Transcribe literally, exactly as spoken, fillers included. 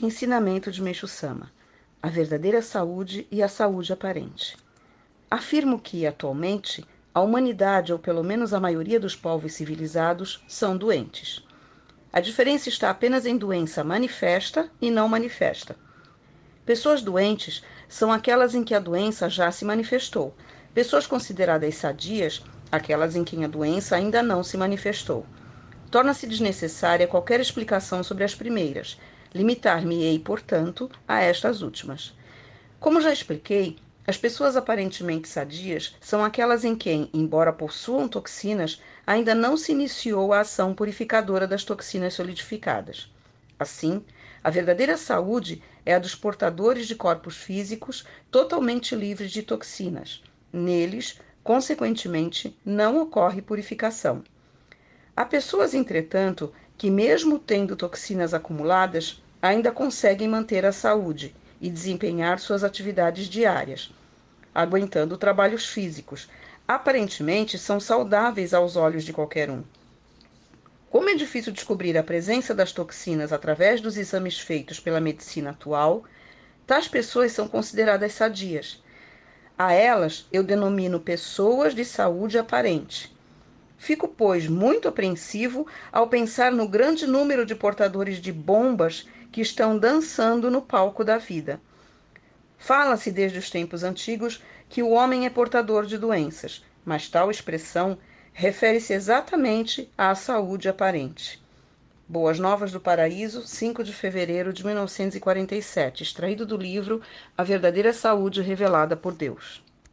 Ensinamento de Meishu Sama, A Verdadeira Saúde e a Saúde Aparente. Afirmo que, atualmente, a humanidade, ou pelo menos a maioria dos povos civilizados, são doentes. A diferença está apenas em doença manifesta e não manifesta. Pessoas doentes são aquelas em que a doença já se manifestou. Pessoas consideradas sadias, aquelas em quem a doença ainda não se manifestou. Torna-se desnecessária qualquer explicação sobre as primeiras. Limitar-me-ei, portanto, a estas últimas. Como já expliquei, as pessoas aparentemente sadias são aquelas em quem, embora possuam toxinas, ainda não se iniciou a ação purificadora das toxinas solidificadas. Assim, a verdadeira saúde é a dos portadores de corpos físicos totalmente livres de toxinas. Neles, consequentemente, não ocorre purificação. Há pessoas, entretanto, que mesmo tendo toxinas acumuladas, ainda conseguem manter a saúde e desempenhar suas atividades diárias, aguentando trabalhos físicos. Aparentemente, são saudáveis aos olhos de qualquer um. Como é difícil descobrir a presença das toxinas através dos exames feitos pela medicina atual, tais pessoas são consideradas sadias. A elas eu denomino pessoas de saúde aparente. Fico, pois, muito apreensivo ao pensar no grande número de portadores de bombas que estão dançando no palco da vida. Fala-se desde os tempos antigos que o homem é portador de doenças, mas tal expressão refere-se exatamente à saúde aparente. Boas Novas do Paraíso, cinco de fevereiro de mil novecentos e quarenta e sete, extraído do livro A Verdadeira Saúde Revelada por Deus.